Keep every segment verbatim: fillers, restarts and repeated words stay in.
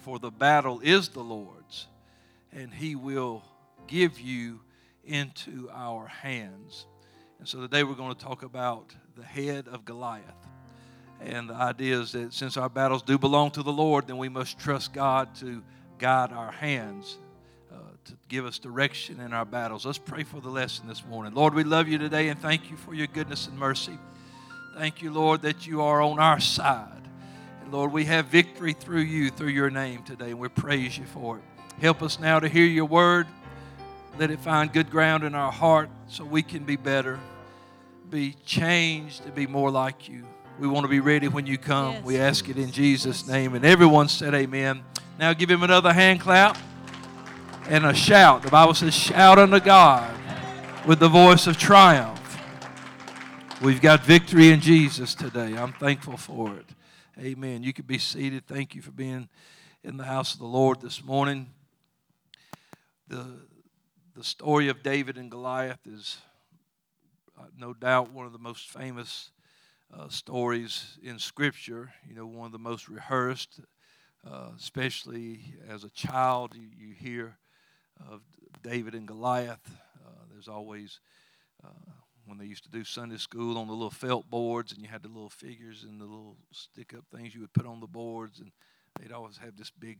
for the battle is the Lord's, and he will give you into our hands. And so today we're going to talk about the head of Goliath. And the idea is that since our battles do belong to the Lord, then we must trust God to guide our hands, uh, to give us direction in our battles. Let's pray for the lesson this morning. Lord, we love you today and thank you for your goodness and mercy. Thank you, Lord, that you are on our side. And Lord, we have victory through you, through your name today, and we praise you for it. Help us now to hear your word. Let it find good ground in our heart so we can be better, be changed to be more like you. We want to be ready when you come. Yes. We ask it in Jesus' name. And everyone said amen. Now give him another hand clap and a shout. The Bible says, shout unto God with the voice of triumph. We've got victory in Jesus today. I'm thankful for it. Amen. You can be seated. Thank you for being in the house of the Lord this morning. The, the story of David and Goliath is uh, no doubt one of the most famous Uh, stories in Scripture, you know, one of the most rehearsed, uh, especially as a child. You, you hear of David and Goliath. Uh, there's always, uh, when they used to do Sunday school on the little felt boards, and you had the little figures and the little stick-up things you would put on the boards, and they'd always have this big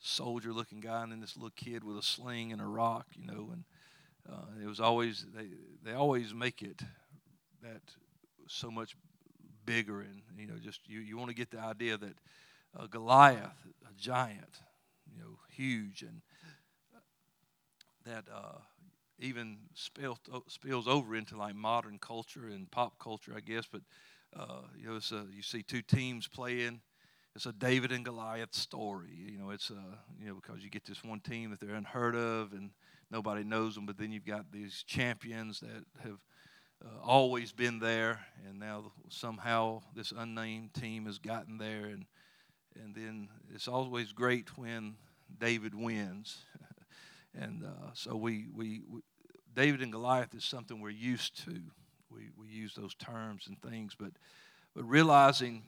soldier-looking guy and then this little kid with a sling and a rock, you know, and uh, it was always, they, they always make it that so much bigger, and you know, just you, you want to get the idea that uh, Goliath, a giant, you know, huge, and that uh, even spills spills over into like modern culture and pop culture, I guess. But uh, you know, it's a, you see two teams playing. It's a David and Goliath story. You know, it's a you know because you get this one team that they're unheard of and nobody knows them, but then you've got these champions that have Uh, always been there, and now somehow this unnamed team has gotten there, and and then it's always great when David wins, and uh, so we, we we David and Goliath is something we're used to. We we use those terms and things, but but realizing,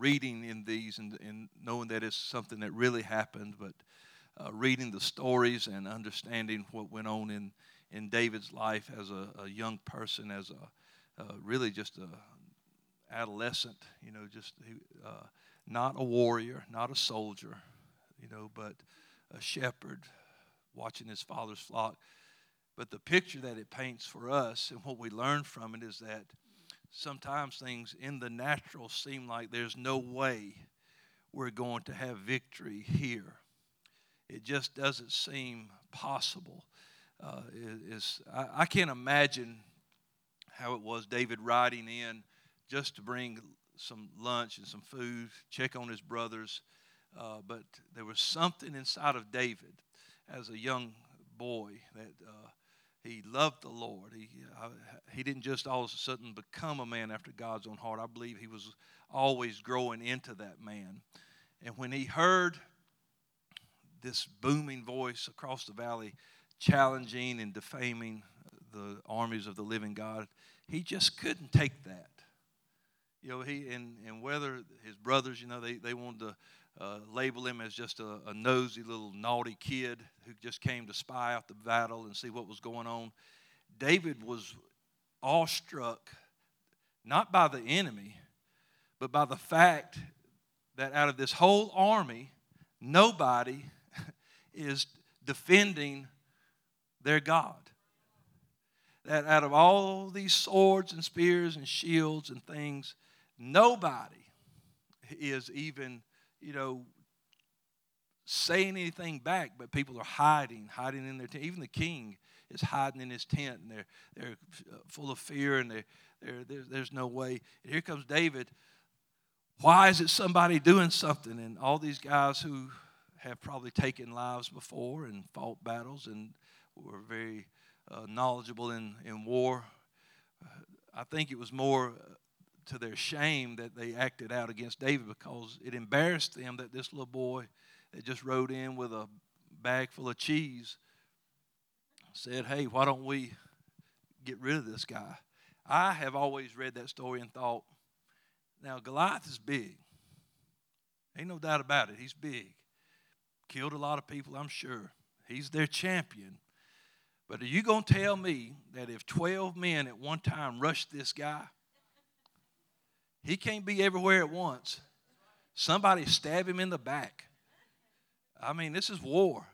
reading in these and, and knowing that it's something that really happened, but uh, reading the stories and understanding what went on in. in David's life as a, a young person, as a uh, really just a adolescent, you know, just uh, not a warrior, not a soldier, you know, but a shepherd watching his father's flock. But the picture that it paints for us and what we learn from it is that sometimes things in the natural seem like there's no way we're going to have victory here. It just doesn't seem possible. Uh, is I, I can't imagine how it was David riding in just to bring some lunch and some food, check on his brothers. Uh, but there was something inside of David as a young boy that uh, he loved the Lord. He uh, he didn't just all of a sudden become a man after God's own heart. I believe he was always growing into that man. And when he heard this booming voice across the valley, challenging and defaming the armies of the living God, he just couldn't take that. You know, he and, and whether his brothers, you know, they, they wanted to uh, label him as just a, a nosy little naughty kid who just came to spy out the battle and see what was going on. David was awestruck, not by the enemy, but by the fact that out of this whole army, nobody is defending their God. That out of all these swords and spears and shields and things, nobody is even, you know, saying anything back, but people are hiding, hiding in their tent. Even the king is hiding in his tent, and they're, they're full of fear, and they're, they're, they're, there's no way. And here comes David. Why is it somebody doing something? And all these guys who have probably taken lives before and fought battles and were very uh, knowledgeable in, in war. Uh, I think it was more to their shame that they acted out against David, because it embarrassed them that this little boy that just rode in with a bag full of cheese said, hey, why don't we get rid of this guy? I have always read that story and thought, now Goliath is big. Ain't no doubt about it. He's big. Killed a lot of people, I'm sure. He's their champion. But are you going to tell me that if twelve men at one time rushed this guy, he can't be everywhere at once? Somebody stab him in the back. I mean, this is war.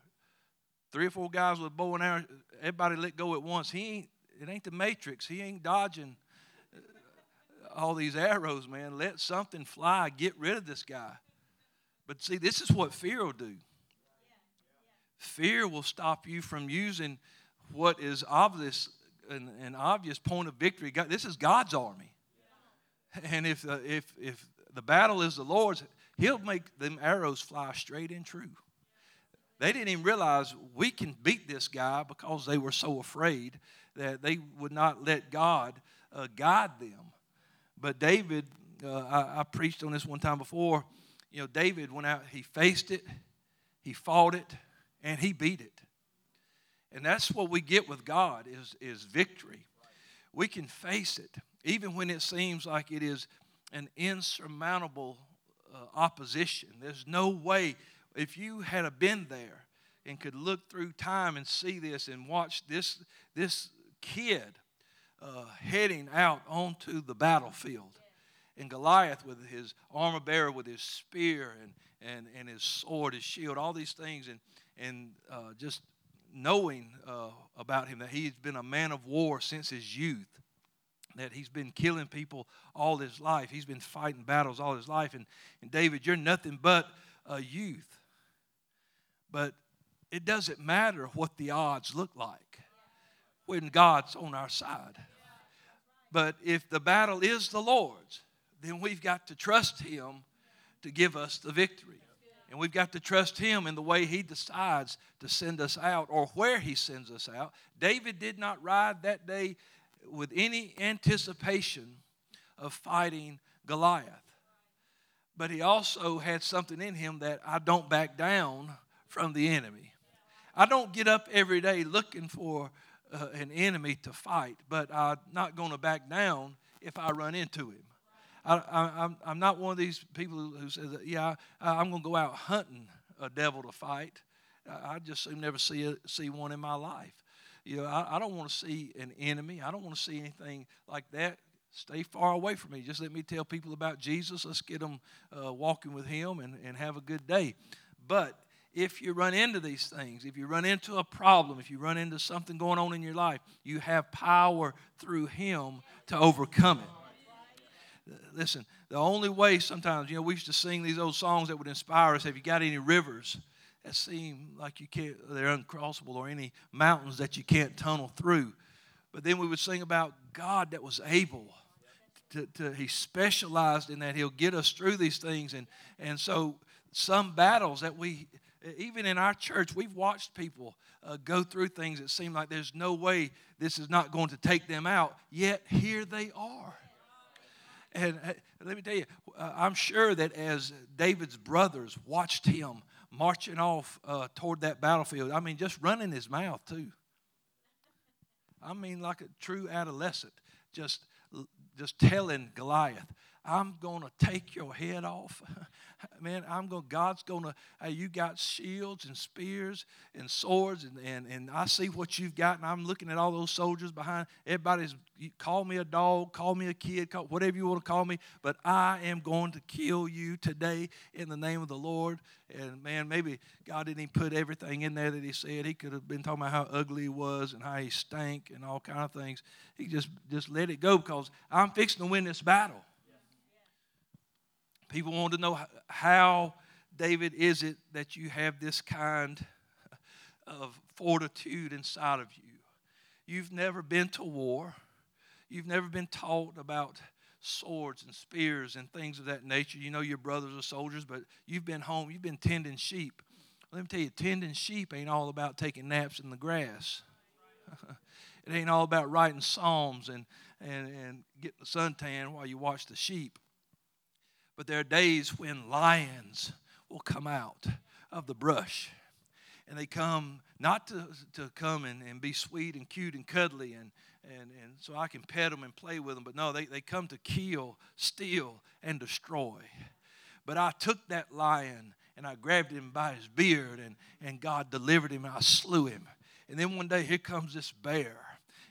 Three or four guys with bow and arrow, everybody let go at once. He ain't, it ain't the Matrix. He ain't dodging all these arrows, man. Let something fly. Get rid of this guy. But see, this is what fear will do. Fear will stop you from using what is obvious, an, an obvious point of victory. God, this is God's army. And if, uh, if, if the battle is the Lord's, he'll make them arrows fly straight and true. They didn't even realize we can beat this guy because they were so afraid that they would not let God uh, guide them. But David, uh, I, I preached on this one time before. You know, David went out, he faced it, he fought it, and he beat it. And that's what we get with God is, is victory. We can face it, even when it seems like it is an insurmountable uh, opposition. There's no way. If you had been there and could look through time and see this and watch this, this kid uh, heading out onto the battlefield, and Goliath with his armor bearer, with his spear and, and, and his sword, his shield, all these things, and, and uh, just knowing uh, about him that he's been a man of war since his youth, that he's been killing people all his life. He's been fighting battles all his life. And, and David, you're nothing but a youth. But it doesn't matter what the odds look like when God's on our side. But if the battle is the Lord's, then we've got to trust him to give us the victory. And we've got to trust him in the way he decides to send us out or where he sends us out. David did not ride that day with any anticipation of fighting Goliath. But he also had something in him that I don't back down from the enemy. I don't get up every day looking for uh, an enemy to fight, but I'm not going to back down if I run into him. I, I, I'm, I'm not one of these people who, who says, yeah, I, I'm going to go out hunting a devil to fight. I, I just never see a, see one in my life. You know, I, I don't want to see an enemy. I don't want to see anything like that. Stay far away from me. Just let me tell people about Jesus. Let's get them uh, walking with him and, and have a good day. But if you run into these things, if you run into a problem, if you run into something going on in your life, you have power through him to overcome it. Listen, the only way sometimes, you know, we used to sing these old songs that would inspire us. Have you got any rivers that seem like you can't, they're uncrossable, or any mountains that you can't tunnel through? But then we would sing about God that was able. To, to, he specialized in that. He'll get us through these things. And, and so some battles that we, even in our church, we've watched people uh, go through things that seem like there's no way this is not going to take them out, yet here they are. And let me tell you, I'm sure that as David's brothers watched him marching off uh, toward that battlefield, I mean, just running his mouth too. I mean, like a true adolescent, just just telling Goliath, I'm going to take your head off. Man, I'm going. God's going to, hey, you got shields and spears and swords, and, and, and I see what you've got, and I'm looking at all those soldiers behind. Everybody's, you call me a dog, call me a kid, call, whatever you want to call me, but I am going to kill you today in the name of the Lord. And, man, maybe God didn't even put everything in there that he said. He could have been talking about how ugly he was and how he stank and all kind of things. He just, just let it go because I'm fixing to win this battle. People want to know how, David, is it that you have this kind of fortitude inside of you? You've never been to war. You've never been taught about swords and spears and things of that nature. You know your brothers are soldiers, but you've been home. You've been tending sheep. Let me tell you, tending sheep ain't all about taking naps in the grass. It ain't all about writing psalms and, and, and getting a suntan while you watch the sheep. But there are days when lions will come out of the brush. And they come not to, to come and, and be sweet and cute and cuddly and, and, and so I can pet them and play with them. But no, they, they come to kill, steal, and destroy. But I took that lion and I grabbed him by his beard, and, and God delivered him, and I slew him. And then one day, here comes this bear,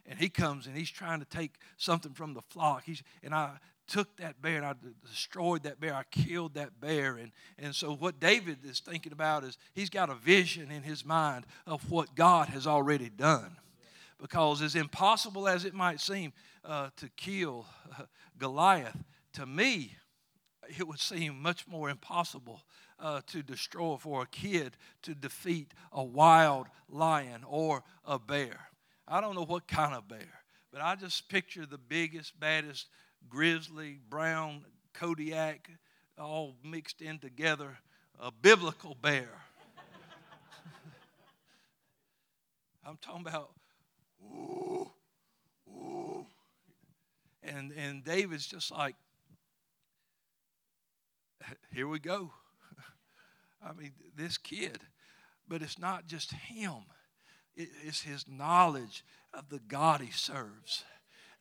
and he comes and he's trying to take something from the flock. He's, and I took that bear and I destroyed that bear. I killed that bear. And, and so what David is thinking about is he's got a vision in his mind of what God has already done. Because as impossible as it might seem uh, to kill uh, Goliath, to me, it would seem much more impossible Uh, to destroy, for a kid to defeat a wild lion or a bear. I don't know what kind of bear, but I just picture the biggest, baddest, grizzly, brown, Kodiak, all mixed in together, a biblical bear. I'm talking about, ooh, ooh. And, and David's just like, here we go. I mean, this kid. But it's not just him. It's his knowledge of the God he serves.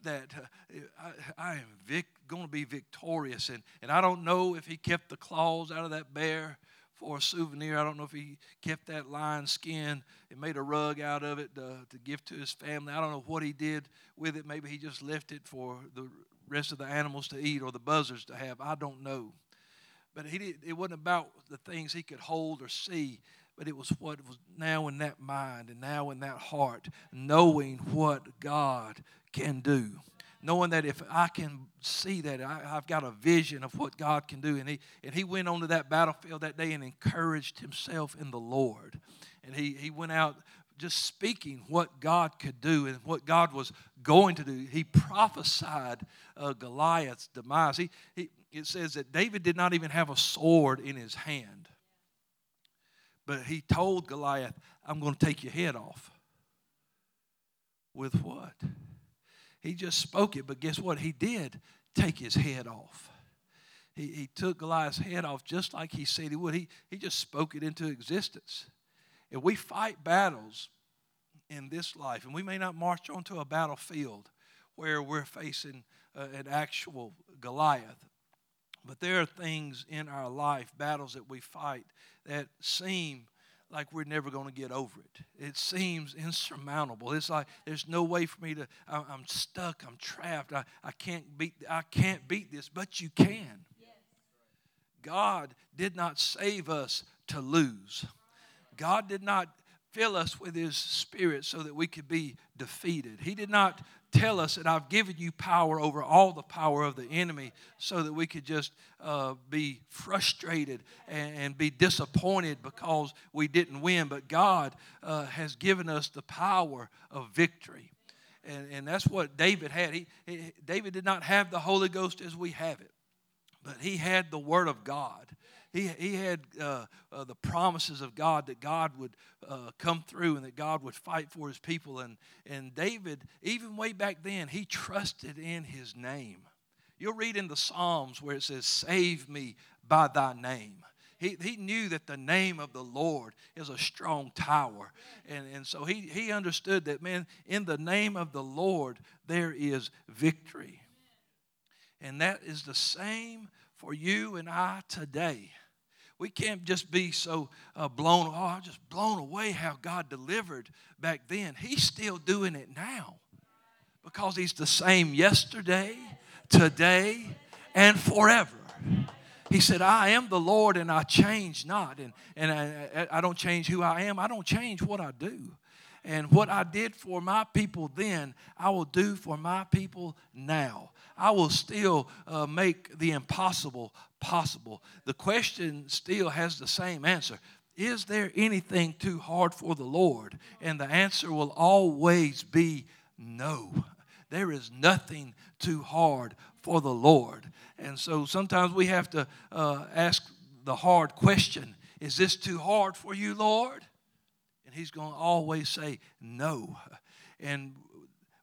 That uh, I, I am vic- going to be victorious. And, and I don't know if he kept the claws out of that bear for a souvenir. I don't know if he kept that lion skin and made a rug out of it to, to give to his family. I don't know what he did with it. Maybe he just left it for the rest of the animals to eat or the buzzards to have. I don't know. But he did, it wasn't about the things he could hold or see, but it was what was now in that mind and now in that heart, knowing what God can do. Knowing that if I can see that, I, I've got a vision of what God can do. And he and he went onto that battlefield that day and encouraged himself in the Lord. And he, he went out just speaking what God could do and what God was going to do. He prophesied uh, Goliath's demise. He he. It says that David did not even have a sword in his hand. But he told Goliath, I'm going to take your head off. With what? He just spoke it, but guess what? He did take his head off. He, he took Goliath's head off just like he said he would. He, he just spoke it into existence. And we fight battles in this life, and we may not march onto a battlefield where we're facing uh, an actual Goliath. But there are things in our life, battles that we fight, that seem like we're never going to get over it. It seems insurmountable. It's like there's no way for me to, I, I'm stuck, I'm trapped, I, I, can't beat, I can't beat this, but you can. Yes. God did not save us to lose. God did not fill us with his spirit so that we could be defeated. He did not tell us that I've given you power over all the power of the enemy so that we could just uh, be frustrated and, and be disappointed because we didn't win. But God uh, has given us the power of victory. And, and that's what David had. He, he, David did not have the Holy Ghost as we have it, but he had the Word of God. He, he had uh, uh, the promises of God that God would uh, come through and that God would fight for his people. And, and David, even way back then, he trusted in his name. You'll read in the Psalms where it says, save me by thy name. He, he knew that the name of the Lord is a strong tower. And, and so he, he understood that, man, in the name of the Lord, there is victory. And that is the same for you and I today. We can't just be so uh, blown, oh, I'm just blown away how God delivered back then. He's still doing it now because he's the same yesterday, today, and forever. He said, I am the Lord and I change not. And, and I, I don't change who I am. I don't change what I do. And what I did for my people then, I will do for my people now. I will still uh, make the impossible possible. The question still has the same answer. Is there anything too hard for the Lord? And the answer will always be no. There is nothing too hard for the Lord. And so sometimes we have to uh, ask the hard question, is this too hard for you, Lord? He's going to always say no. And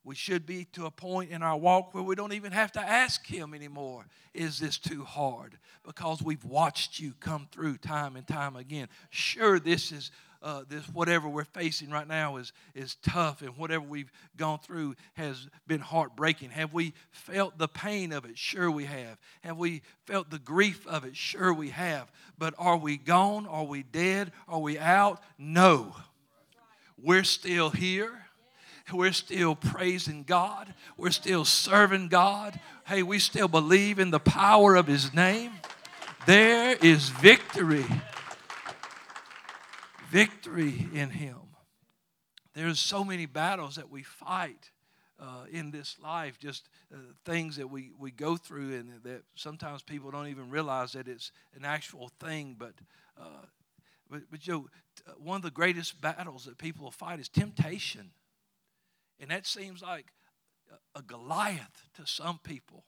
We should be to a point in our walk where we don't even have to ask him anymore, is this too hard? Because we've watched you come through time and time again. Sure, this is uh, this whatever we're facing right now is, is tough, and whatever we've gone through has been heartbreaking. Have we felt the pain of it? Sure we have. Have we felt the grief of it? Sure we have. But are we gone? Are we dead? Are we out? No. We're still here. We're still praising God. We're still serving God. Hey, we still believe in the power of his name. There is victory. Victory in him. There's so many battles that we fight uh, in this life, just uh, things that we, we go through, and that sometimes people don't even realize that it's an actual thing, but uh, but, but you know, one of the greatest battles that people fight is temptation. And that seems like a Goliath to some people.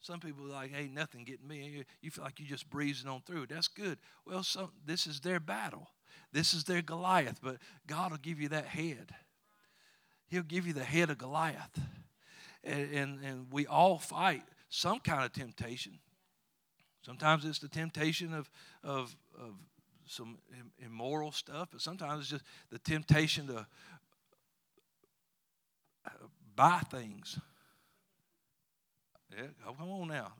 Some people are like, hey, nothing getting me. You feel like you're just breezing on through. That's good. Well, some, this is their battle. This is their Goliath. But God will give you that head. He'll give you the head of Goliath. And, and, and we all fight some kind of temptation. Sometimes it's the temptation of, of, of some immoral stuff. But sometimes it's just the temptation to buy things. Yeah, oh, come on now.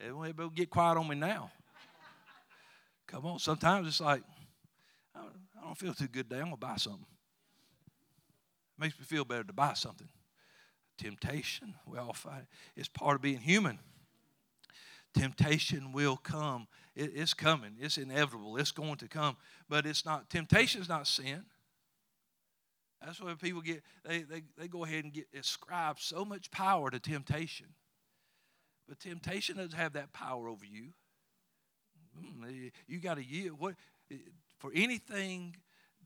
Everyone better get quiet on me now. Come on. Sometimes it's like, I don't feel too good today. I'm going to buy something. Makes me feel better to buy something. Temptation. We all fight. It's part of being human. Temptation will come. It, it's coming. It's inevitable. It's going to come. But it's not, temptation is not sin. That's where people get, they, they, they go ahead and get ascribe so much power to temptation. But temptation doesn't have that power over you. You got to yield. What, for anything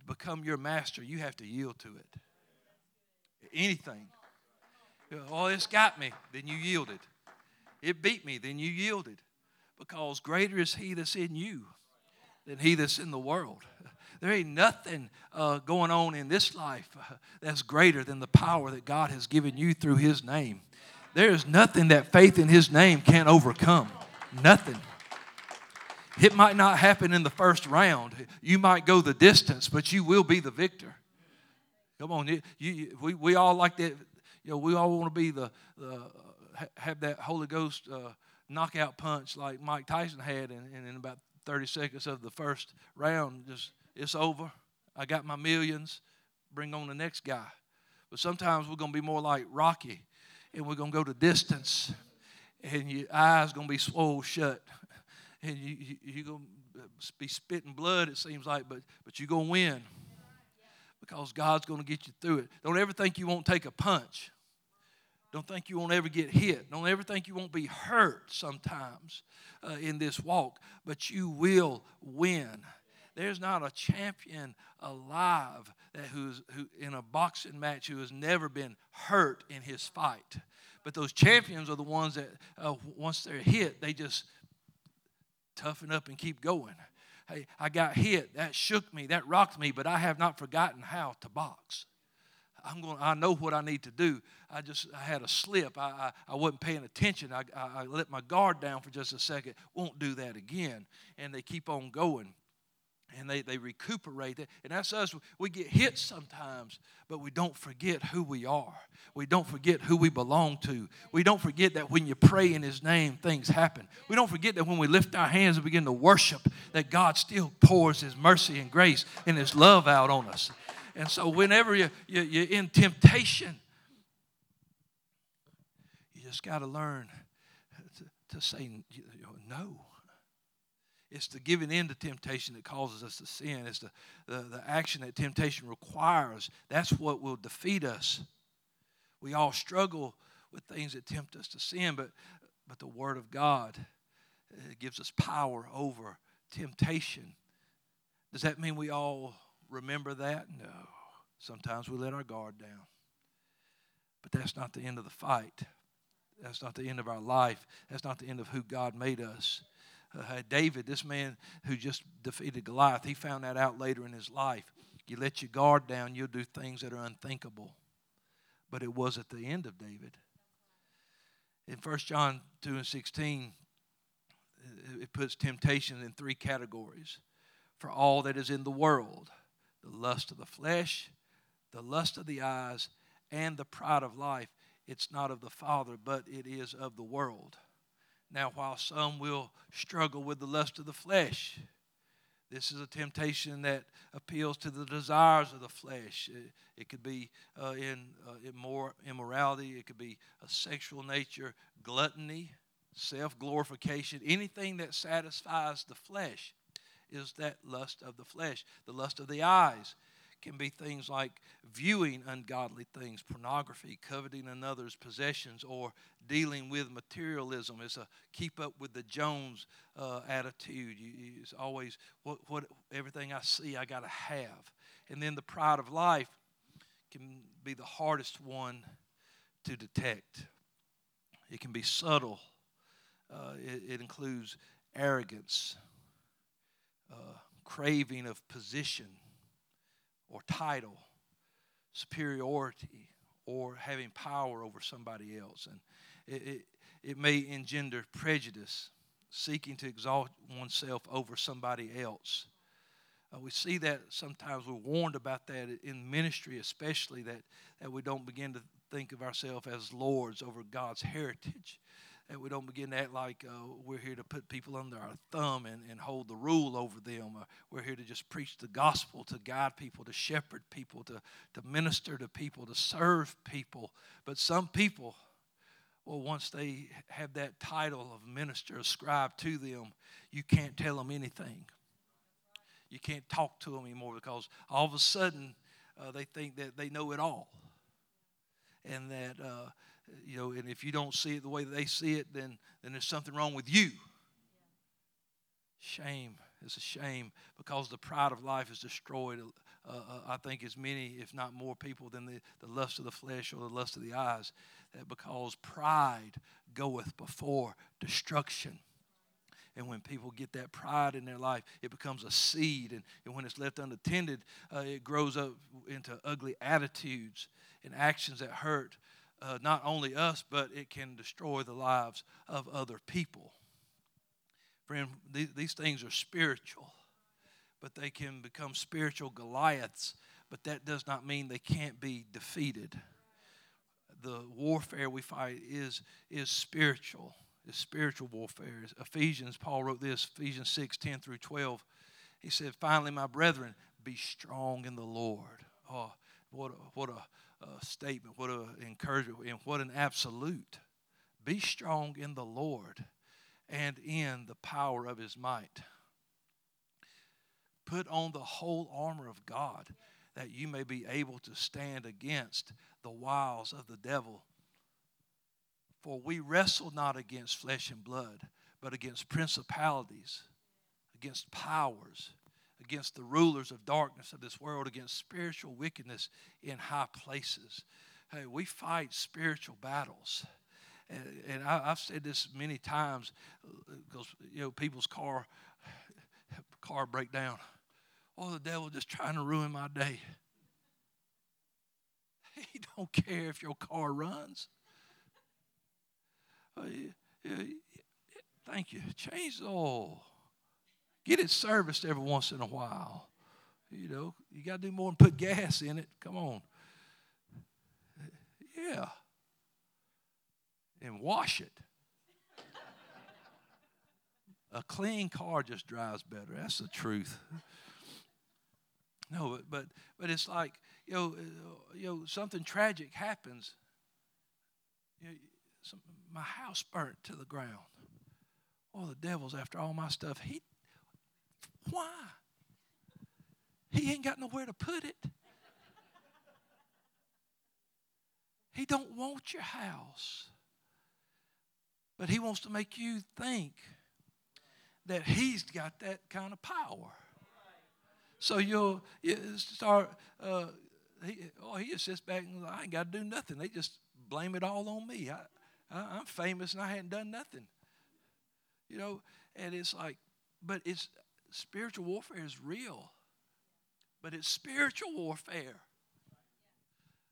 to become your master, you have to yield to it. Anything. Oh, it's got me. Then you yielded. It beat me. Then you yielded. Because greater is he that's in you than he that's in the world. There ain't nothing uh, going on in this life uh, that's greater than the power that God has given you through his name. There is nothing that faith in his name can't overcome. Nothing. It might not happen in the first round. You might go the distance, but you will be the victor. Come on. You, you, we, we all like that. You know, we all want to be the, the have that Holy Ghost uh, knockout punch like Mike Tyson had, and in, in about thirty seconds of the first round, just, it's over. I got my millions. Bring on the next guy. But sometimes we're going to be more like Rocky, and we're going to go the distance, and your eyes going to be swole shut, and you, you, you're going to be spitting blood, it seems like, but, but you're going to win because God's going to get you through it. Don't ever think you won't take a punch. Don't think you won't ever get hit. Don't ever think you won't be hurt sometimes uh, in this walk, but you will win. There's not a champion alive that who's who, in a boxing match who has never been hurt in his fight. But those champions are the ones that uh, once they're hit, they just toughen up and keep going. Hey, I got hit. That shook me. That rocked me. But I have not forgotten how to box. I'm going. I know what I need to do. I just I had a slip. I I, I wasn't paying attention. I, I I let my guard down for just a second. Won't do that again. And they keep on going. And they, they recuperate. And that's us. We get hit sometimes, but we don't forget who we are. We don't forget who we belong to. We don't forget that when you pray in his name, things happen. We don't forget that when we lift our hands and begin to worship, that God still pours his mercy and grace and his love out on us. And so whenever you, you, you're in temptation, you just got to learn to, to say no. It's the giving in to temptation that causes us to sin. It's the, the, the action that temptation requires. That's what will defeat us. We all struggle with things that tempt us to sin, but, but the Word of God gives us power over temptation. Does that mean we all remember that? No. Sometimes we let our guard down. But that's not the end of the fight. That's not the end of our life. That's not the end of who God made us. Uh, David, this man who just defeated Goliath, he found that out later in his life. You let your guard down, you'll do things that are unthinkable. but it was at the end of David. In First John two and sixteen, it puts temptation in three categories. For all that is in the world, the lust of the flesh, the lust of the eyes, and the pride of life, it's not of the Father, but it is of the world. Now, while some will struggle with the lust of the flesh, this is a temptation that appeals to the desires of the flesh. It, it could be uh, in, uh, in more immorality. It could be a sexual nature, gluttony, self-glorification. Anything that satisfies the flesh is that lust of the flesh. The lust of the eyes can be things like viewing ungodly things, pornography, coveting another's possessions, or dealing with materialism. It's a keep up with the Jones uh, attitude. You, you, it's always what, what everything I see I got to have. And then the pride of life can be the hardest one to detect. It can be subtle. Uh, it, it includes arrogance, uh, craving of position or title, superiority, or having power over somebody else. And it, it, it may engender prejudice, seeking to exalt oneself over somebody else. Uh, we see that sometimes. We're warned about that in ministry especially, that, that we don't begin to think of ourselves as lords over God's heritage, that we don't begin to act like uh, we're here to put people under our thumb and, and hold the rule over them. Or we're here to just preach the gospel, to guide people, to shepherd people, to, to minister to people, to serve people. But some people, well, once they have that title of minister ascribed to them, you can't tell them anything. You can't talk to them anymore, because all of a sudden uh, they think that they know it all. And that... Uh, You know, and if you don't see it the way they see it, then, then there's something wrong with you. Shame. It's a shame, because the pride of life is destroyed, uh, uh, I think, as many, if not more people than the, the lust of the flesh or the lust of the eyes. That because pride goeth before destruction. And when people get that pride in their life, it becomes a seed. And, and when it's left unattended, uh, it grows up into ugly attitudes and actions that hurt. Uh, not only us, but it can destroy the lives of other people. Friend, th- these things are spiritual, but they can become spiritual Goliaths, but that does not mean they can't be defeated. The warfare we fight is, is spiritual. It's spiritual warfare. Ephesians, Paul wrote this, Ephesians six, ten through twelve. He said, "Finally, my brethren, be strong in the Lord." Oh, what a, what a, A statement, what an encouragement, and what an absolute. Be strong in the Lord and in the power of his might. Put on the whole armor of God, that you may be able to stand against the wiles of the devil. For we wrestle not against flesh and blood, but against principalities, against powers, against the rulers of darkness of this world, against spiritual wickedness in high places. Hey, we fight spiritual battles. And, and I, I've said this many times, because, you know, people's car, car break down. Oh, the devil just trying to ruin my day. He don't care if your car runs. Oh, yeah, yeah, yeah. Thank you. Change the oil. Get it serviced every once in a while. You know, you got to do more than put gas in it. Come on. Yeah. And wash it. A clean car just drives better. That's the truth. No, but but, but it's like, you know, you know, something tragic happens. You know, some, my house burnt to the ground. Oh, the devil's after all my stuff. He Why? He ain't got nowhere to put it. He don't want your house. But he wants to make you think that he's got that kind of power. So you'll you start, uh, he, oh, he just sits back and I ain't got to do nothing. They just blame it all on me. I, I, I'm famous and I hadn't done nothing. You know, and it's like, but it's, spiritual warfare is real, but it's spiritual warfare.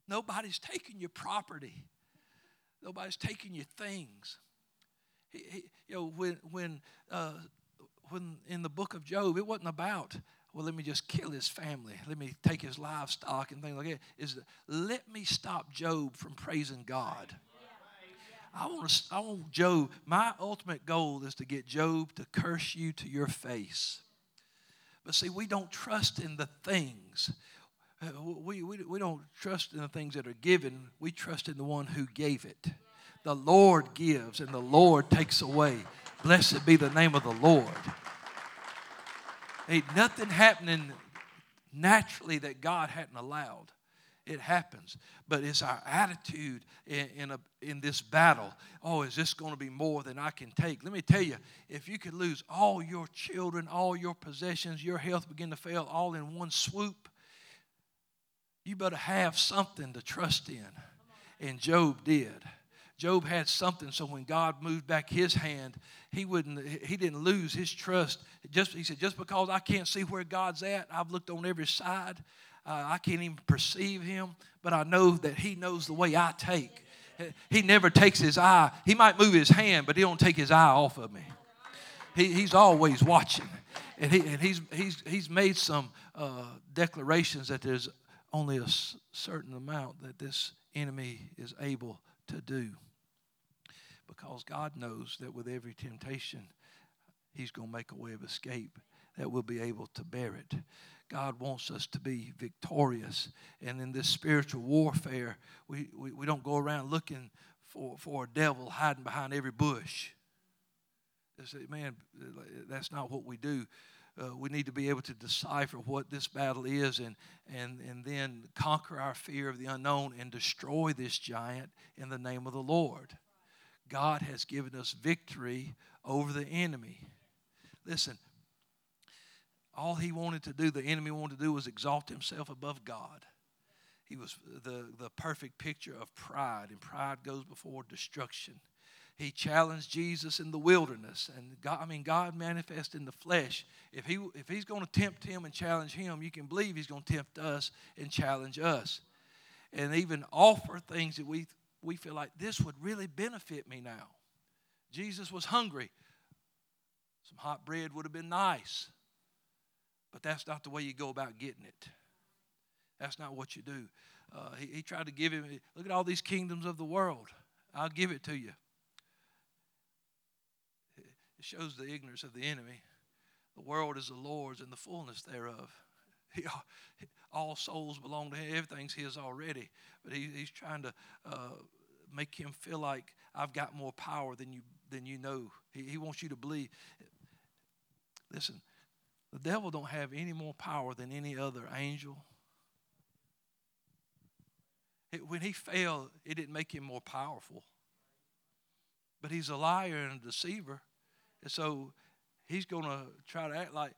Nobody's taking your property. Nobody's taking your things. He, he, you know, when when uh, when in the book of Job, it wasn't about, well, let me just kill his family. Let me take his livestock and things like that. Is let me stop Job from praising God. I want to. I want Job. My ultimate goal is to get Job to curse you to your face. But see, we don't trust in the things. We, we, we don't trust in the things that are given. We trust in the one who gave it. The Lord gives and the Lord takes away. Blessed be the name of the Lord. Ain't nothing happening naturally that God hadn't allowed. It happens. But it's our attitude in, in, a, in this battle. Oh, is this going to be more than I can take? Let me tell you, if you could lose all your children, all your possessions, your health begin to fail all in one swoop, you better have something to trust in. And Job did. Job had something, so when God moved back his hand, he wouldn't he didn't lose his trust. Just he said, just because I can't see where God's at, I've looked on every side. Uh, I can't even perceive him, but I know that he knows the way I take. He never takes his eye. He might move his hand, but he don't take his eye off of me. He, he's always watching. And, he, and he's, he's, he's made some uh, declarations that there's only a s- certain amount that this enemy is able to do, because God knows that with every temptation, he's going to make a way of escape that we'll be able to bear it. God wants us to be victorious. And in this spiritual warfare, we, we, we don't go around looking for, for a devil hiding behind every bush. Say, man, that's not what we do. Uh, we need to be able to decipher what this battle is and, and, and then conquer our fear of the unknown and destroy this giant in the name of the Lord. God has given us victory over the enemy. Listen, all he wanted to do, the enemy wanted to do, was exalt himself above God. He was the, the perfect picture of pride, and pride goes before destruction. He challenged Jesus in the wilderness, and God, I mean, God manifest in the flesh. If he if he's going to tempt him and challenge him, you can believe he's going to tempt us and challenge us, and even offer things that we we feel like this would really benefit me now. Jesus was hungry. Some hot bread would have been nice. But that's not the way you go about getting it. That's not what you do. Uh, he, he tried to give him, look at all these kingdoms of the world. I'll give it to you. It shows the ignorance of the enemy. The world is the Lord's and the fullness thereof. He, all souls belong to him. Everything's his already. But he, he's trying to uh, make him feel like I've got more power than you than you know. He, he wants you to believe. Listen, the devil don't have any more power than any other angel. It, when he fell, it didn't make him more powerful. But he's a liar and a deceiver. And so he's going to try to act like,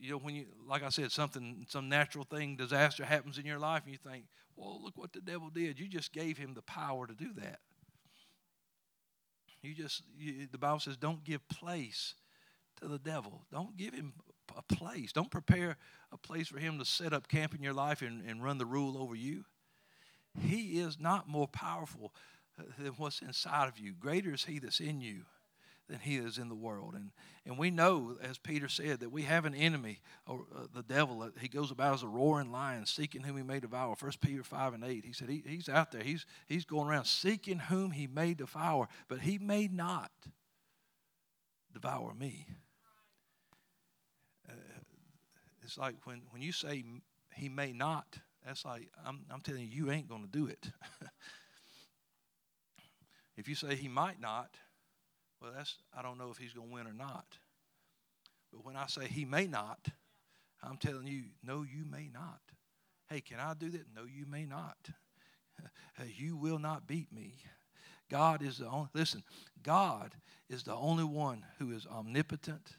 you know, when you, like I said, something, some natural thing, disaster happens in your life, and you think, well, look what the devil did. You just gave him the power to do that. You just, you, the Bible says, don't give place to the devil. Don't give him a place. Don't prepare a place for him to set up camp in your life and, and run the rule over you. He is not more powerful than what's inside of you. Greater is he that's in you than he is in the world. And and we know, as Peter said, that we have an enemy, or uh, the devil. He goes about as a roaring lion, seeking whom he may devour. First Peter five and eight, he said he, he's out there. He's, he's going around seeking whom he may devour, but he may not devour me. Uh, it's like when, when you say he may not, that's like, I'm, I'm telling you, you ain't going to do it. If you say he might not, well, that's, I don't know if he's going to win or not. But when I say he may not, I'm telling you, no, you may not. Hey, can I do that? No, you may not. You will not beat me. God is the only, listen, God is the only one who is omnipotent.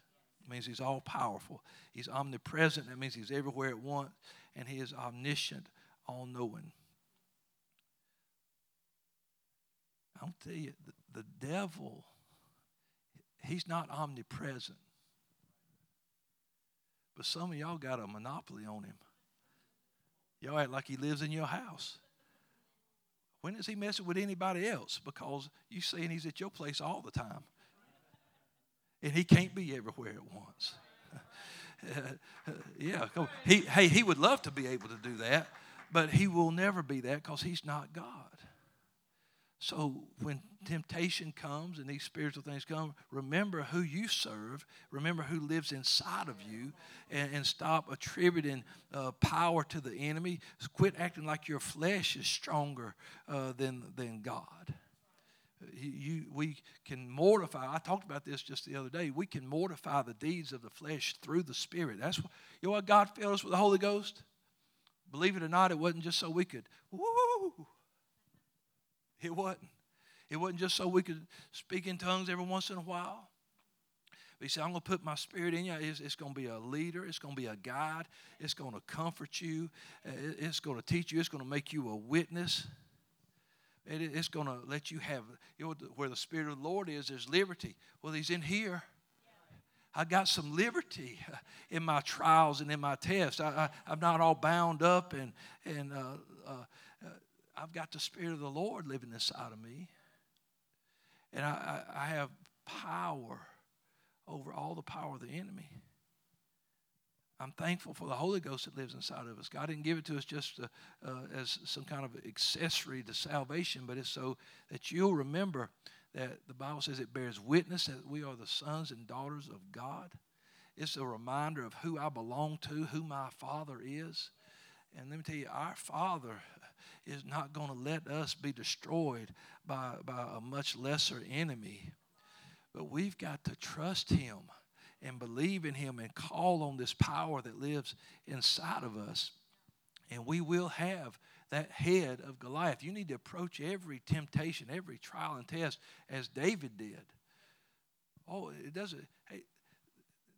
It means he's all-powerful. He's omnipresent. That means he's everywhere at once. And he is omniscient, all-knowing. I'll tell you, the, the devil, he's not omnipresent. But some of y'all got a monopoly on him. Y'all act like he lives in your house. When is he messing with anybody else? Because you're saying he's at your place all the time. And he can't be everywhere at once. uh, yeah. He, hey, he would love to be able to do that, but he will never be that because he's not God. So when temptation comes and these spiritual things come, remember who you serve. Remember who lives inside of you, and, and stop attributing uh, power to the enemy. Quit acting like your flesh is stronger uh, than than God. You, you, we can mortify. I talked about this just the other day. We can mortify the deeds of the flesh through the Spirit. That's what, you know why God filled us with the Holy Ghost. Believe it or not, it wasn't just so we could. Woo! It wasn't. It wasn't just so we could speak in tongues every once in a while. But he said, I'm going to put my Spirit in you. It's, it's going to be a leader. It's going to be a guide. It's going to comfort you. It's going to teach you. It's going to make you a witness. It, it's going to let you have, you know, where the Spirit of the Lord is, there's liberty. Well, he's in here. I got some liberty in my trials and in my tests. I, I, I'm not all bound up and, and, uh, uh, I've got the Spirit of the Lord living inside of me. And I, I, I have power over all the power of the enemy. I'm thankful for the Holy Ghost that lives inside of us. God didn't give it to us just uh, uh, as some kind of accessory to salvation, but it's so that you'll remember that the Bible says it bears witness that we are the sons and daughters of God. It's a reminder of who I belong to, who my Father is. And let me tell you, our Father is not going to let us be destroyed by, by a much lesser enemy. But we've got to trust him and believe in him and call on this power that lives inside of us. And we will have that head of Goliath. You need to approach every temptation, every trial and test as David did. Oh, it doesn't. Hey,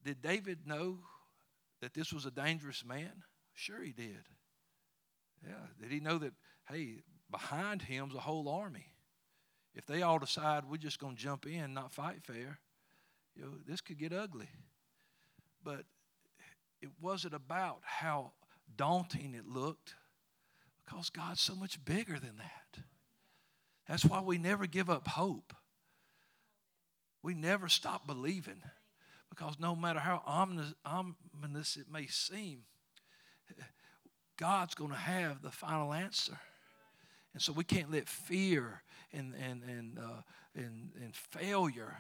did David know that this was a dangerous man? Sure he did. Yeah, did he know that, hey, behind him's a whole army? If they all decide we're just going to jump in and not fight fair, you know, this could get ugly. But it wasn't about how daunting it looked, because God's so much bigger than that. That's why we never give up hope. We never stop believing, because no matter how ominous, ominous it may seem, God's going to have the final answer. And so we can't let fear and and and, uh, and and failure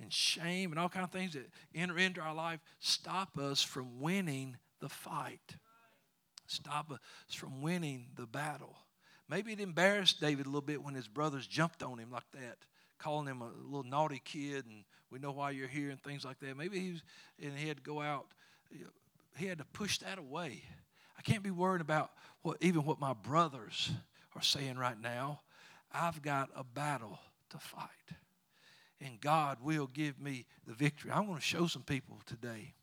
and shame and all kind of things that enter into our life stop us from winning the fight, stop us from winning the battle. Maybe it embarrassed David a little bit when his brothers jumped on him like that, calling him a little naughty kid and we know why you're here and things like that. Maybe he was, and he had to go out, he had to push that away. I can't be worried about what even what my brothers are saying right now. I've got a battle to fight, and God will give me the victory. I'm going to show some people today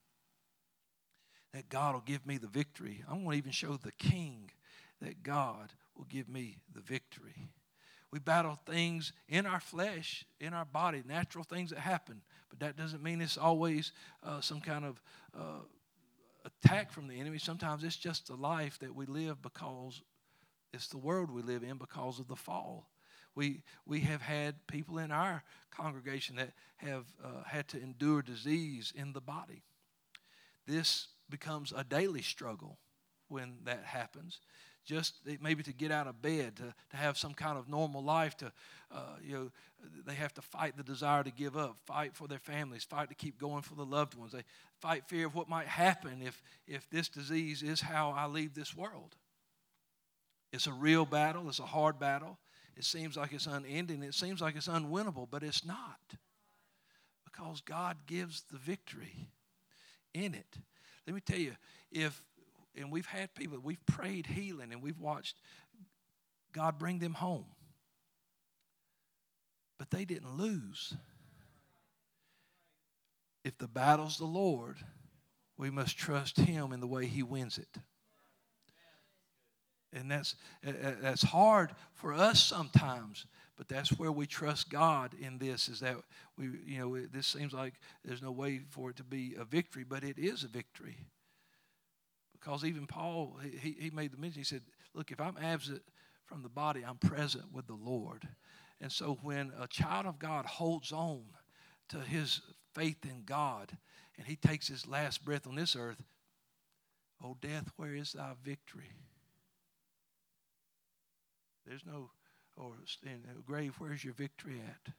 that God will give me the victory. I'm going to even show the king that God will give me the victory. We battle things in our flesh, in our body, natural things that happen, but that doesn't mean it's always uh, some kind of uh, attack from the enemy. Sometimes it's just the life that we live, because it's the world we live in because of the fall. We we have had people in our congregation that have uh, had to endure disease in the body. This becomes a daily struggle when that happens. Just maybe to get out of bed, to, to have some kind of normal life, to uh, you know, they have to fight the desire to give up, fight for their families, fight to keep going for the loved ones. They fight fear of what might happen if if this disease is how I leave this world. It's a real battle. It's a hard battle. It seems like it's unending. It seems like it's unwinnable, but it's not, because God gives the victory in it. Let me tell you, if and we've had people, we've prayed healing, and we've watched God bring them home. But they didn't lose. If the battle's the Lord, we must trust him in the way he wins it. And that's that's hard for us sometimes, but that's where we trust God in this, is that we, you know, this seems like there's no way for it to be a victory, but it is a victory. Because even Paul, he, he made the mention, he said, look, if I'm absent from the body, I'm present with the Lord. And so when a child of God holds on to his faith in God and he takes his last breath on this earth, "O death, where is thy victory?" There's no, or in the grave, where's your victory at?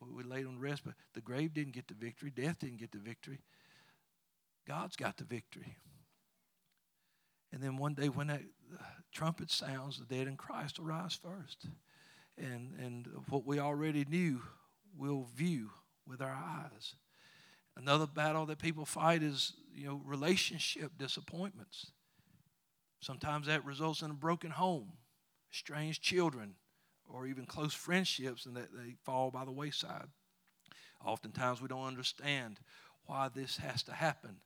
We laid on the rest, but the grave didn't get the victory. Death didn't get the victory. God's got the victory. And then one day when that trumpet sounds, the dead in Christ will rise first. And, and what we already knew, we'll view with our eyes. Another battle that people fight is, you know, relationship disappointments. Sometimes that results in a broken home, estranged children, or even close friendships, and that they fall by the wayside. Oftentimes we don't understand why this has to happen.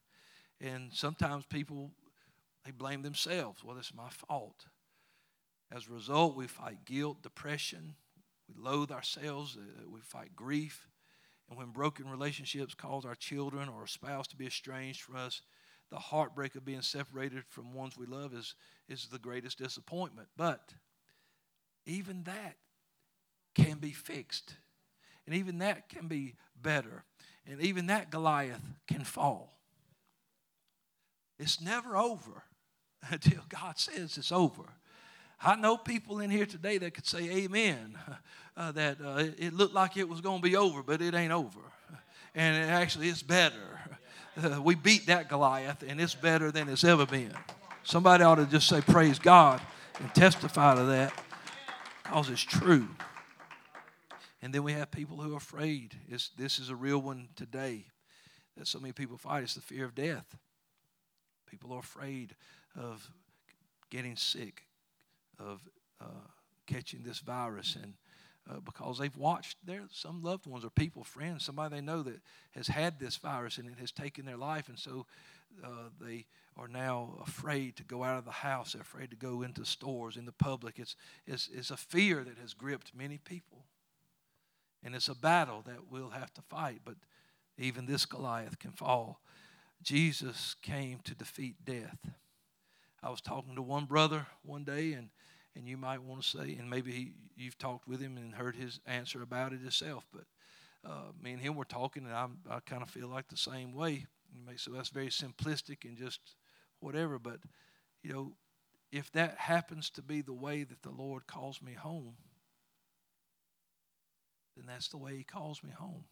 And sometimes people, they blame themselves. Well, it's my fault. As a result, we fight guilt, depression. We loathe ourselves. We fight grief. And when broken relationships cause our children or our spouse to be estranged from us, the heartbreak of being separated from ones we love is, is the greatest disappointment. But even that can be fixed. And even that can be better. And even that Goliath can fall. It's never over until God says it's over. I know people in here today that could say amen, uh, that uh, it looked like it was going to be over, but it ain't over. And it actually, it's better. Uh, we beat that Goliath, and it's better than it's ever been. Somebody ought to just say praise God and testify to that, because it's true. And then we have people who are afraid. It's, this is a real one today that so many people fight. It's the fear of death. People are afraid of getting sick, of uh, catching this virus, and uh, because they've watched their some loved ones or people, friends, somebody they know that has had this virus and it has taken their life, and so uh, they are now afraid to go out of the house. They're afraid to go into stores, in the public. It's, it's, it's a fear that has gripped many people, and it's a battle that we'll have to fight, but even this Goliath can fall. Jesus came to defeat death. I was talking to one brother one day, and, and you might want to say, and maybe he, you've talked with him and heard his answer about it yourself, but uh, me and him were talking, and I, I kind of feel like the same way. So that's very simplistic and just whatever, but, you know, if that happens to be the way that the Lord calls me home, then that's the way he calls me home.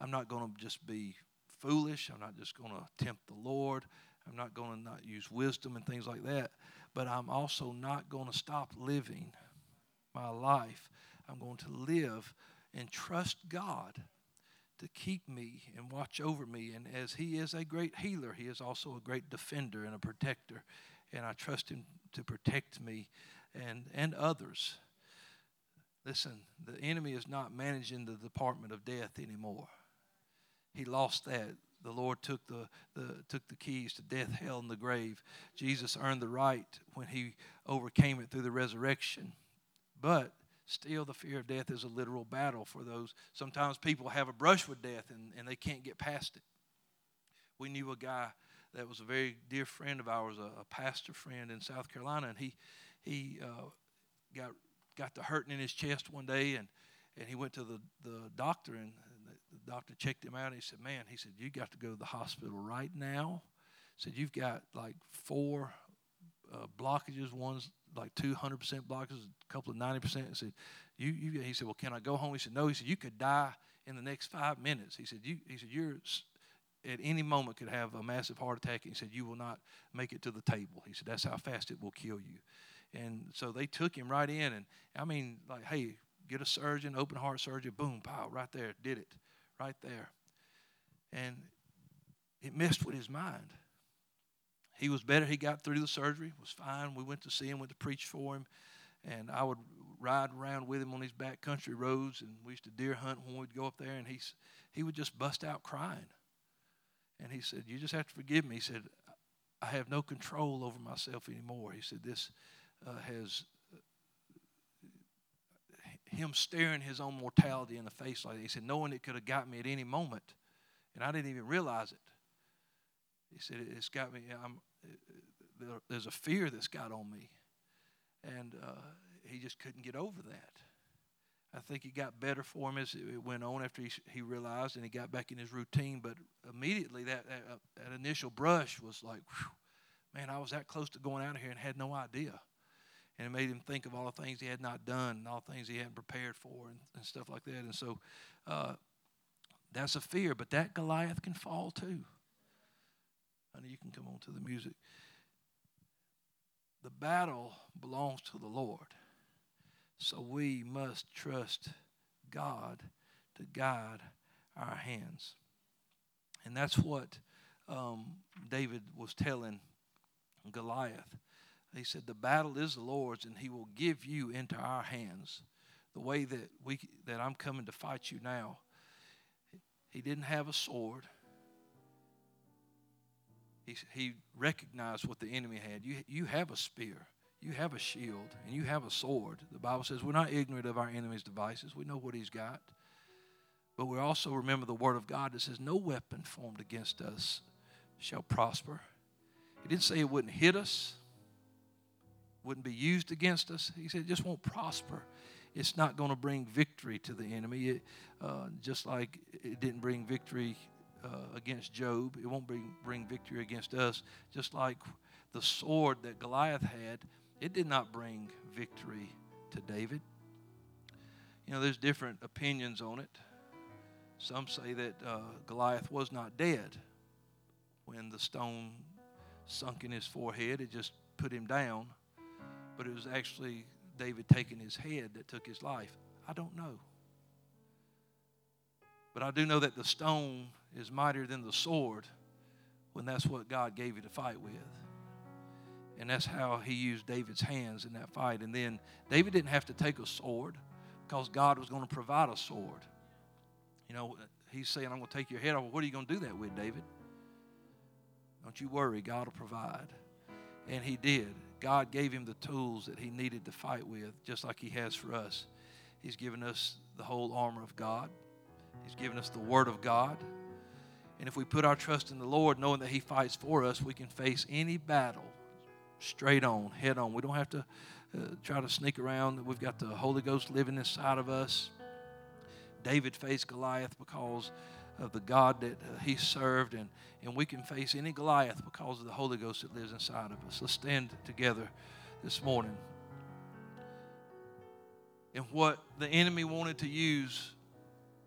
I'm not going to just be foolish. I'm not just going to tempt the Lord. I'm not going to not use wisdom and things like that. But I'm also not going to stop living my life. I'm going to live and trust God to keep me and watch over me. And as he is a great healer, he is also a great defender and a protector. And I trust him to protect me and, and others. Listen, the enemy is not managing the department of death anymore. He lost that. The Lord took the, the took the keys to death, hell, and the grave. Jesus earned the right when he overcame it through the resurrection. But still, the fear of death is a literal battle for those. Sometimes people have a brush with death, and, and they can't get past it. We knew a guy that was a very dear friend of ours, a, a pastor friend in South Carolina, and he he uh, got got the hurting in his chest one day, and, and he went to the, the doctor, and the doctor checked him out, and he said, "Man," he said, "you got to go to the hospital right now." He said, "You've got like four uh, blockages, one's like two hundred percent blockages, a couple of ninety percent. He said, you, you, he said, "Well, can I go home?" He said, "No." He said, "You could die in the next five minutes. He said, you, he said, you're at any moment could have a massive heart attack." He said, "You will not make it to the table." He said, "That's how fast it will kill you." And so they took him right in. And I mean, like, hey, get a surgeon, open heart surgery, boom, pow, right there, did it. Right there. And it messed with his mind. He was better. He got through the surgery, was fine. We went to see him, went to preach for him. And I would ride around with him on these backcountry roads. And we used to deer hunt when we'd go up there. And he, he would just bust out crying. And he said, "You just have to forgive me." He said, "I have no control over myself anymore." He said, this uh, has... him staring his own mortality in the face like that. He said, "Knowing it could have got me at any moment, and I didn't even realize it." He said, "It's got me. I'm, there's a fear that's got on me." and uh, he just couldn't get over that. I think it got better for him as it went on after he, he realized and he got back in his routine. But immediately that, that, uh, that initial brush was like, whew, man, I was that close to going out of here and had no idea. And it made him think of all the things he had not done and all the things he hadn't prepared for and, and stuff like that. And so uh, that's a fear, but that Goliath can fall too. I know you can come on to the music. The battle belongs to the Lord. So we must trust God to guide our hands. And that's what um, David was telling Goliath. He said, the battle is the Lord's, and he will give you into our hands. The way that we that I'm coming to fight you now, he didn't have a sword. He, he recognized what the enemy had. You, you have a spear. You have a shield, and you have a sword. The Bible says we're not ignorant of our enemy's devices. We know what he's got. But we also remember the word of God that says no weapon formed against us shall prosper. He didn't say it wouldn't hit us, wouldn't be used against us. He said it just won't prosper. It's not going to bring victory to the enemy. It, uh, just like it didn't bring victory uh, against Job, it won't bring, bring victory against us. Just like the sword that Goliath had, it did not bring victory to David. You know, there's different opinions on it. Some say that uh, Goliath was not dead when the stone sunk in his forehead. It just put him down. But it was actually David taking his head that took his life. I don't know. But I do know that the stone is mightier than the sword when that's what God gave you to fight with. And that's how he used David's hands in that fight. And then David didn't have to take a sword because God was going to provide a sword. You know, he's saying, I'm going to take your head off. What are you going to do that with, David? Don't you worry. God will provide. And he did. God gave him the tools that he needed to fight with, just like he has for us. He's given us the whole armor of God. He's given us the word of God. And if we put our trust in the Lord, knowing that he fights for us, we can face any battle. Straight on, head on. We don't have to uh, try to sneak around. We've got the Holy Ghost living inside of us. David faced Goliath because of the God that uh, he served, and, and we can face any Goliath because of the Holy Ghost that lives inside of us. Let's stand together this morning. And what the enemy wanted to use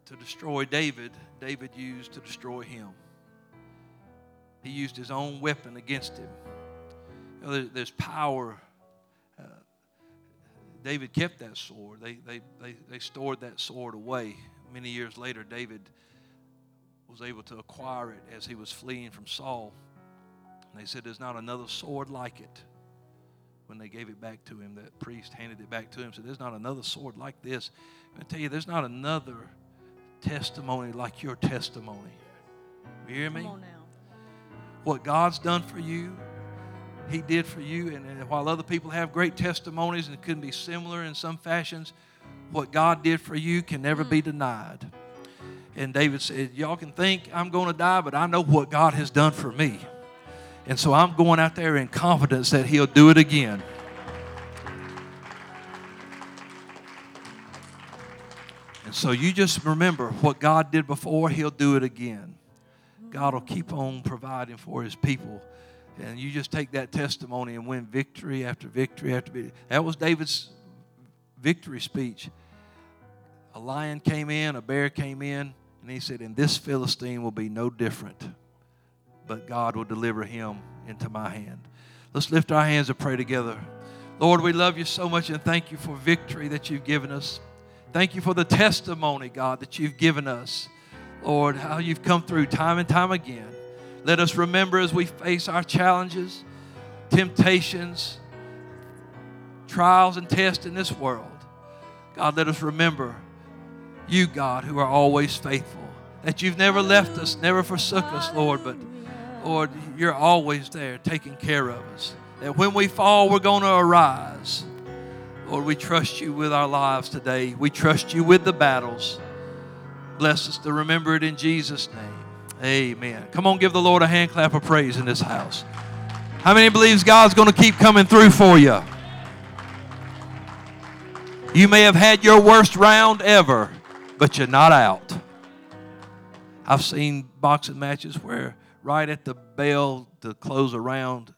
to destroy David, David used to destroy him. He used his own weapon against him. You know, there's power. Uh, David kept that sword. They, they they they stored that sword away. Many years later, David was able to acquire it as he was fleeing from Saul. And they said, there's not another sword like it. When they gave it back to him, that priest handed it back to him, said, there's not another sword like this. I'm going to tell you, there's not another testimony like your testimony. You hear me? Come on now. What God's done for you, he did for you, and, and while other people have great testimonies and it can be similar in some fashions, what God did for you can never be denied. And David said, y'all can think I'm going to die, but I know what God has done for me. And so I'm going out there in confidence that he'll do it again. And so you just remember what God did before, he'll do it again. God will keep on providing for his people. And you just take that testimony and win victory after victory after victory. That was David's victory speech. A lion came in, a bear came in, and he said, and this Philistine will be no different, but God will deliver him into my hand. Let's lift our hands and pray together. Lord, we love you so much, and thank you for victory that you've given us. Thank you for the testimony, God, that you've given us. Lord, how you've come through time and time again. Let us remember as we face our challenges, temptations, trials and tests in this world. God, let us remember you, God, who are always faithful, that you've never left us, never forsook us, Lord, but, Lord, you're always there taking care of us, that when we fall, we're going to arise. Lord, we trust you with our lives today. We trust you with the battles. Bless us to remember it in Jesus' name. Amen. Come on, give the Lord a hand clap of praise in this house. How many believes God's going to keep coming through for you? You may have had your worst round ever, but you're not out. I've seen boxing matches where right at the bell to close a round,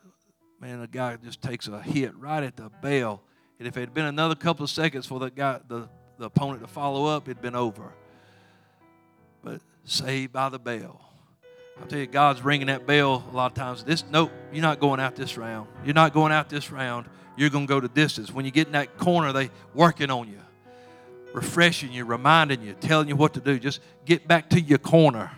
man, a guy just takes a hit right at the bell. And if it had been another couple of seconds for the guy, the, the opponent to follow up, it'd been over. But saved by the bell. I'll tell you, God's ringing that bell a lot of times. This, nope, you're not going out this round. You're not going out this round. You're going to go to distance. When you get in that corner, they working on you, refreshing you, reminding you, telling you what to do. Just get back to your corner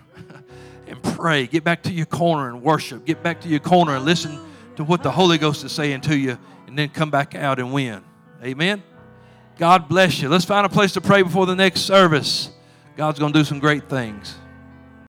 and pray. Get back to your corner and worship. Get back to your corner and listen to what the Holy Ghost is saying to you, and then come back out and win. Amen? God bless you. Let's find a place to pray before the next service. God's going to do some great things.